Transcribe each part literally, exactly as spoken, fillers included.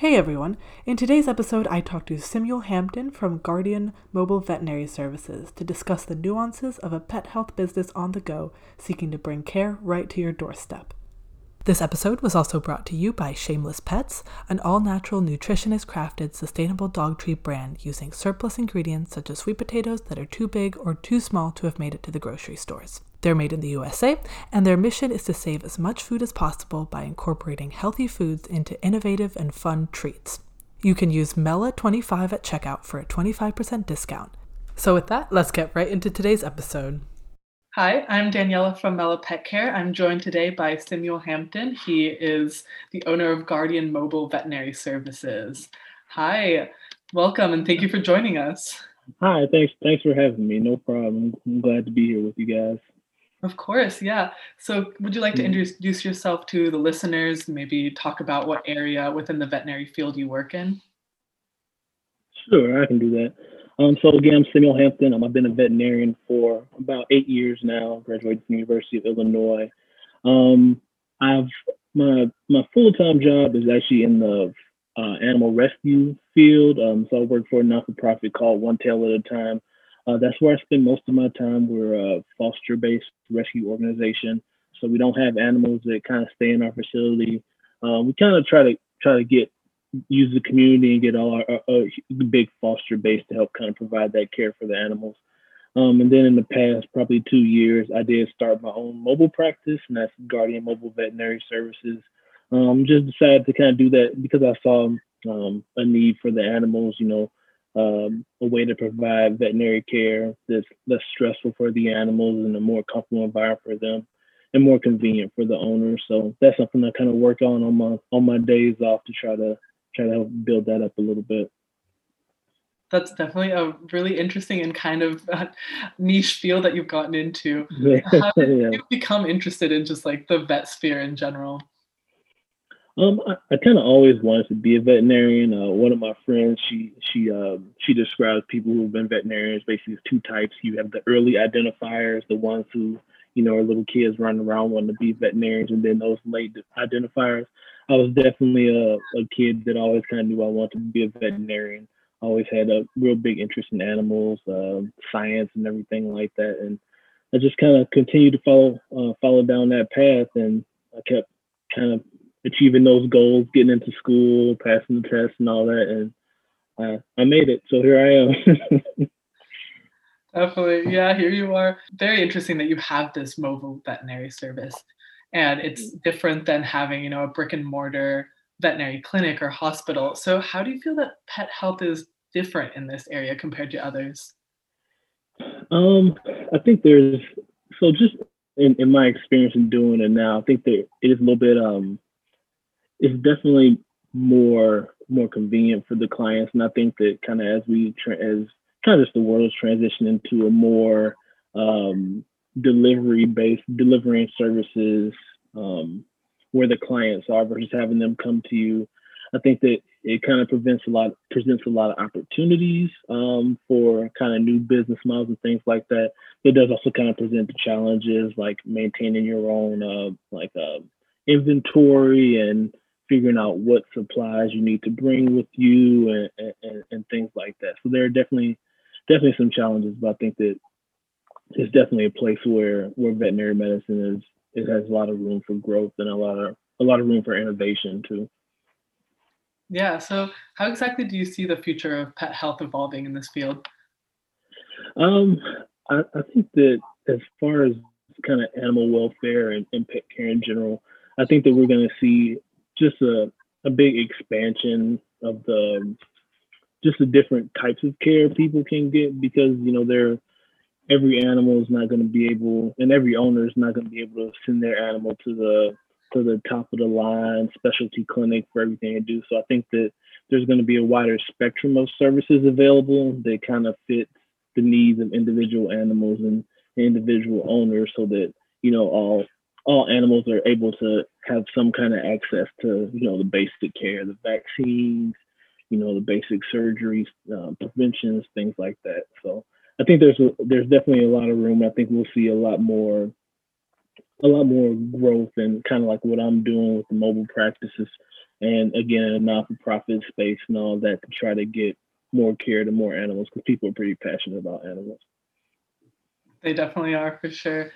Hey everyone! In today's episode, I talked to Samuel Hampton from Guardian Mobile Veterinary Services to discuss the nuances of a pet health business on the go, seeking to bring care right to your doorstep. This episode was also brought to you by Shameless Pets, an all-natural, nutritionist-crafted, sustainable dog treat brand using surplus ingredients such as sweet potatoes that are too big or too small to have made it to the grocery stores. They're made in the U S A, and their mission is to save as much food as possible by incorporating healthy foods into innovative and fun treats. You can use Mella twenty-five at checkout for a twenty-five percent discount. So with that, let's get right into today's episode. Hi, I'm Daniela from Mella Pet Care. I'm joined today by Samuel Hampton. He is the owner of Guardian Mobile Veterinary Services. Hi, welcome, and thank you for joining us. Hi, thanks, thanks for having me. No problem. I'm glad to be here with you guys. Of course, yeah. So would you like to introduce yourself to the listeners, maybe talk about what area within the veterinary field you work in? Sure, I can do that. Um, so again, I'm Samuel Hampton. Um, I've been a veterinarian for about eight years now, graduated from the University of Illinois. Um, I've my my full-time job is actually in the uh, animal rescue field. Um, so I work for a not-for-profit called One Tail at a Time. Uh, that's where I spend most of my time. We're a foster-based rescue organization, so we don't have animals that kind of stay in our facility. Uh, we kind of try to try to get use the community and get all our, our, our big foster base to help kind of provide that care for the animals. Um, and then in the past probably two years, I did start my own mobile practice, and that's Guardian Mobile Veterinary Services. Um, just decided to kind of do that because I saw um, a need for the animals, you know. Um, a way to provide veterinary care that's less stressful for the animals and a more comfortable environment for them and more convenient for the owners. So that's something I kind of work on on my on my days off to try to try to help build that up a little bit. That's definitely a really interesting and kind of uh, niche field that you've gotten into. How did yeah. you become interested in just like the vet sphere in general? Um, I, I kind of always wanted to be a veterinarian. Uh, one of my friends, she she uh, she describes people who've been veterinarians basically as two types. You have the early identifiers, the ones who, you know, are little kids running around wanting to be veterinarians, and then those late identifiers. I was definitely a, a kid that always kind of knew I wanted to be a veterinarian. I always had a real big interest in animals, uh, science, and everything like that. And I just kind of continued to follow uh, follow down that path, and I kept kind of achieving those goals, getting into school, passing the tests and all that, and uh, I made it, so here I am. Definitely, yeah, here you are. Very interesting that you have this mobile veterinary service, and it's different than having, you know, a brick and mortar veterinary clinic or hospital. So how do you feel that pet health is different in this area compared to others? Um, I think there's, so just in, in my experience in doing it now, I think that it is a little bit, um, it's definitely more more convenient for the clients, and I think that kind of as we tra- as kind of just the world's transitioning to a more um, delivery based delivering services um, where the clients are versus having them come to you. I think that it kind of prevents a lot presents a lot of opportunities um, for kind of new business models and things like that. It does also kind of present the challenges like maintaining your own uh, like uh, inventory and figuring out what supplies you need to bring with you and, and, and things like that. So there are definitely definitely some challenges, but I think that it's definitely a place where, where veterinary medicine is, it has a lot of room for growth and a lot of a lot of room for innovation too. Yeah, so how exactly do you see the future of pet health evolving in this field? Um, I, I think that as far as kind of animal welfare and, and pet care in general, I think that we're going to see just a, a big expansion of the just the different types of care people can get, because you know they're every animal is not going to be able, and every owner is not going to be able to send their animal to the to the top of the line specialty clinic for everything they do. So I think that there's going to be a wider spectrum of services available that kind of fit the needs of individual animals and individual owners, so that you know all. all animals are able to have some kind of access to, you know, the basic care, the vaccines, you know, the basic surgeries, um, preventions, things like that. So I think there's a, there's definitely a lot of room. I think we'll see a lot more, a lot more growth, and kind of like what I'm doing with the mobile practices, and again in a not-for-profit space and all that to try to get more care to more animals, because people are pretty passionate about animals. They definitely are, for sure.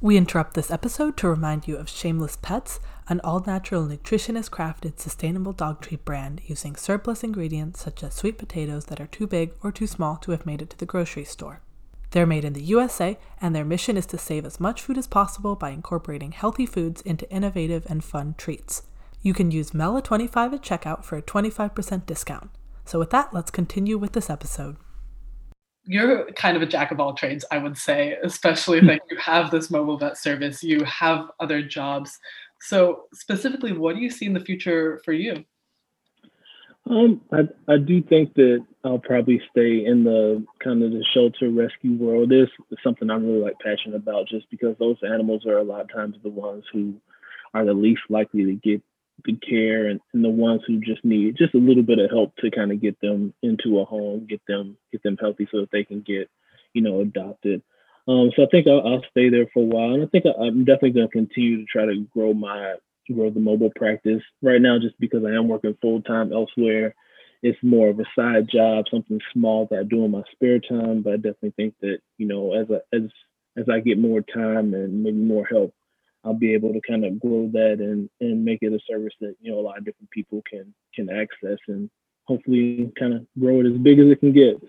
We interrupt this episode to remind you of Shameless Pets, an all-natural nutritionist-crafted sustainable dog treat brand using surplus ingredients such as sweet potatoes that are too big or too small to have made it to the grocery store. They're made in the U S A, and their mission is to save as much food as possible by incorporating healthy foods into innovative and fun treats. You can use Mella twenty-five at checkout for a twenty-five percent discount. So with that, let's continue with this episode. You're kind of a jack of all trades, I would say, especially like you have this mobile vet service, you have other jobs. So specifically, what do you see in the future for you? Um, I, I do think that I'll probably stay in the kind of the shelter rescue world. It's something I'm really like passionate about, just because those animals are a lot of times the ones who are the least likely to get good care, and, and the ones who just need just a little bit of help to kind of get them into a home, get them get them healthy so that they can get, you know, adopted. Um, so I think I'll, I'll stay there for a while, and I think I, I'm definitely going to continue to try to grow my grow the mobile practice. Right now, just because I am working full time elsewhere, it's more of a side job, something small that I do in my spare time. But I definitely think that, you know, as I, as as I get more time and maybe more help, I'll be able to kind of grow that and, and make it a service that, you know, a lot of different people can can access, and hopefully kind of grow it as big as it can get.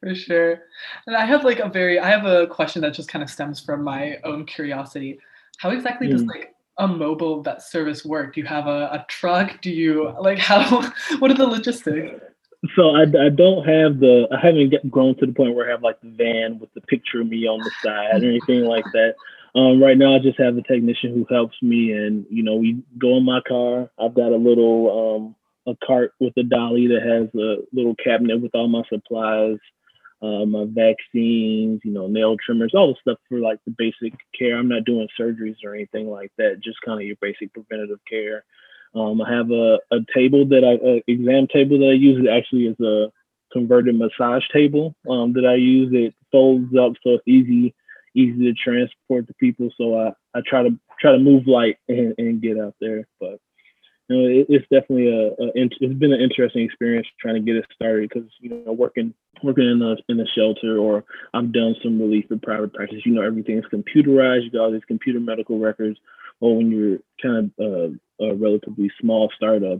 For sure. And I have like a very, I have a question that just kind of stems from my own curiosity. How exactly mm. does like a mobile vet service work? Do you have a, a truck? Do you like how, what are the logistics? So I, I don't have the, I haven't grown to the point where I have like the van with the picture of me on the side or anything like that. Um, right now, I just have a technician who helps me, and, you know, we go in my car. I've got a little, um, a cart with a dolly that has a little cabinet with all my supplies, uh, my vaccines, you know, nail trimmers, all the stuff for like the basic care. I'm not doing surgeries or anything like that, just kind of your basic preventative care. Um, I have a, a table that I, a exam table that I use. It actually is a converted massage table um, that I use. It folds up, so it's easy. easy to transport to people, so I, I try to try to move light and, and get out there. But you know, it, it's definitely a, a it's been an interesting experience trying to get it started, because you know working working in a in a shelter, or I've done some relief in private practice. You know, everything's computerized. You got all these computer medical records. Or when you're kind of uh, a relatively small startup,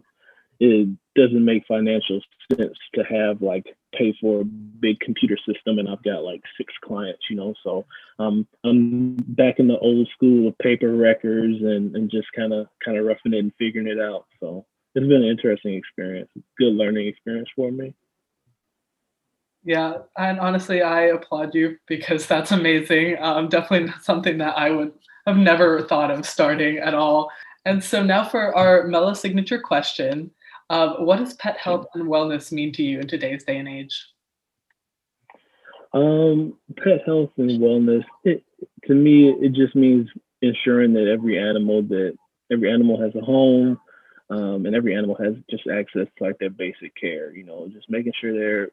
it doesn't make financial sense to have like pay for a big computer system. And I've got like six clients, you know, so um, I'm back in the old school of paper records and, and just kind of kind of roughing it and figuring it out. So it's been an interesting experience, good learning experience for me. Yeah, and honestly, I applaud you, because that's amazing. Um, definitely something that I would have never thought of starting at all. And so now for our Mella signature question. Uh, what does pet health and wellness mean to you in today's day and age? Um, pet health and wellness, it, to me, it just means ensuring that every animal that every animal has a home, um, and every animal has just access to like their basic care. You know, just making sure they're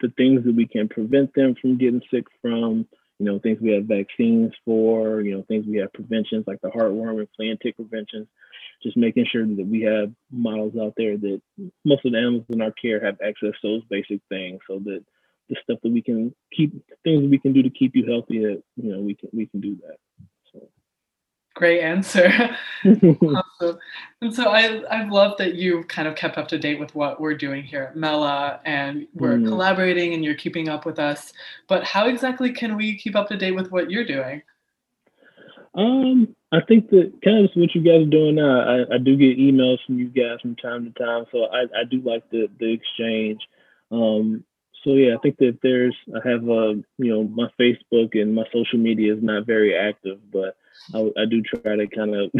the things that we can prevent them from getting sick from. You know, things we have vaccines for. You know, things we have preventions like the heartworm and flea and tick preventions. Just making sure that we have models out there that most of the animals in our care have access to those basic things, so that the stuff that we can keep, things that we can do to keep you healthy, that, you know, we can we can do that. So. Great answer. Awesome. And so I I've loved that you've kind of kept up to date with what we're doing here at Mella, and we're mm. collaborating, and you're keeping up with us. But how exactly can we keep up to date with what you're doing? Um, I think that kind of what you guys are doing now, I, I do get emails from you guys from time to time. So I, I do like the, the exchange. Um, so yeah, I think that there's, I have a, you know, my Facebook and my social media is not very active, but I, I do try to kind of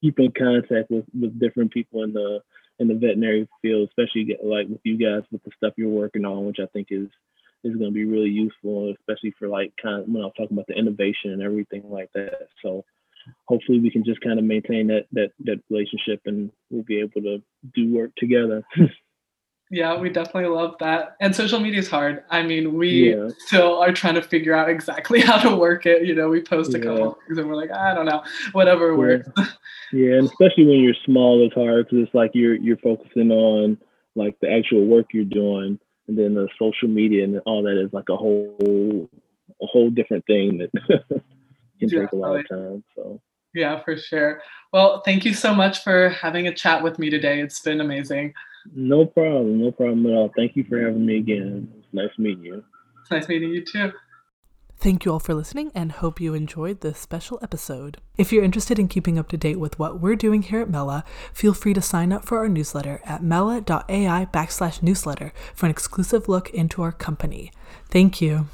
keep in contact with, with different people in the, in the veterinary field, especially like with you guys, with the stuff you're working on, which I think is, is going to be really useful, especially for like kind of when I'm talking about the innovation and everything like that. So hopefully we can just kind of maintain that that that relationship, and we'll be able to do work together. Yeah, we definitely love that. And social media is hard. I mean, we yeah. still are trying to figure out exactly how to work it. You know, we post a yeah. couple of things and we're like, I don't know, whatever yeah. works. Yeah, and especially when you're small, it's hard because it's like you're you're focusing on like the actual work you're doing, and then the social media and all that is like a whole a whole different thing that can yeah, take a lot of time. So yeah, for sure. Well, thank you so much for having a chat with me today. It's been amazing. No problem. No problem at all. Thank you for having me again. It's nice meeting you. It's nice meeting you too. Thank you all for listening and hope you enjoyed this special episode. If you're interested in keeping up to date with what we're doing here at Mella, feel free to sign up for our newsletter at mella dot a i backslash newsletter for an exclusive look into our company. Thank you.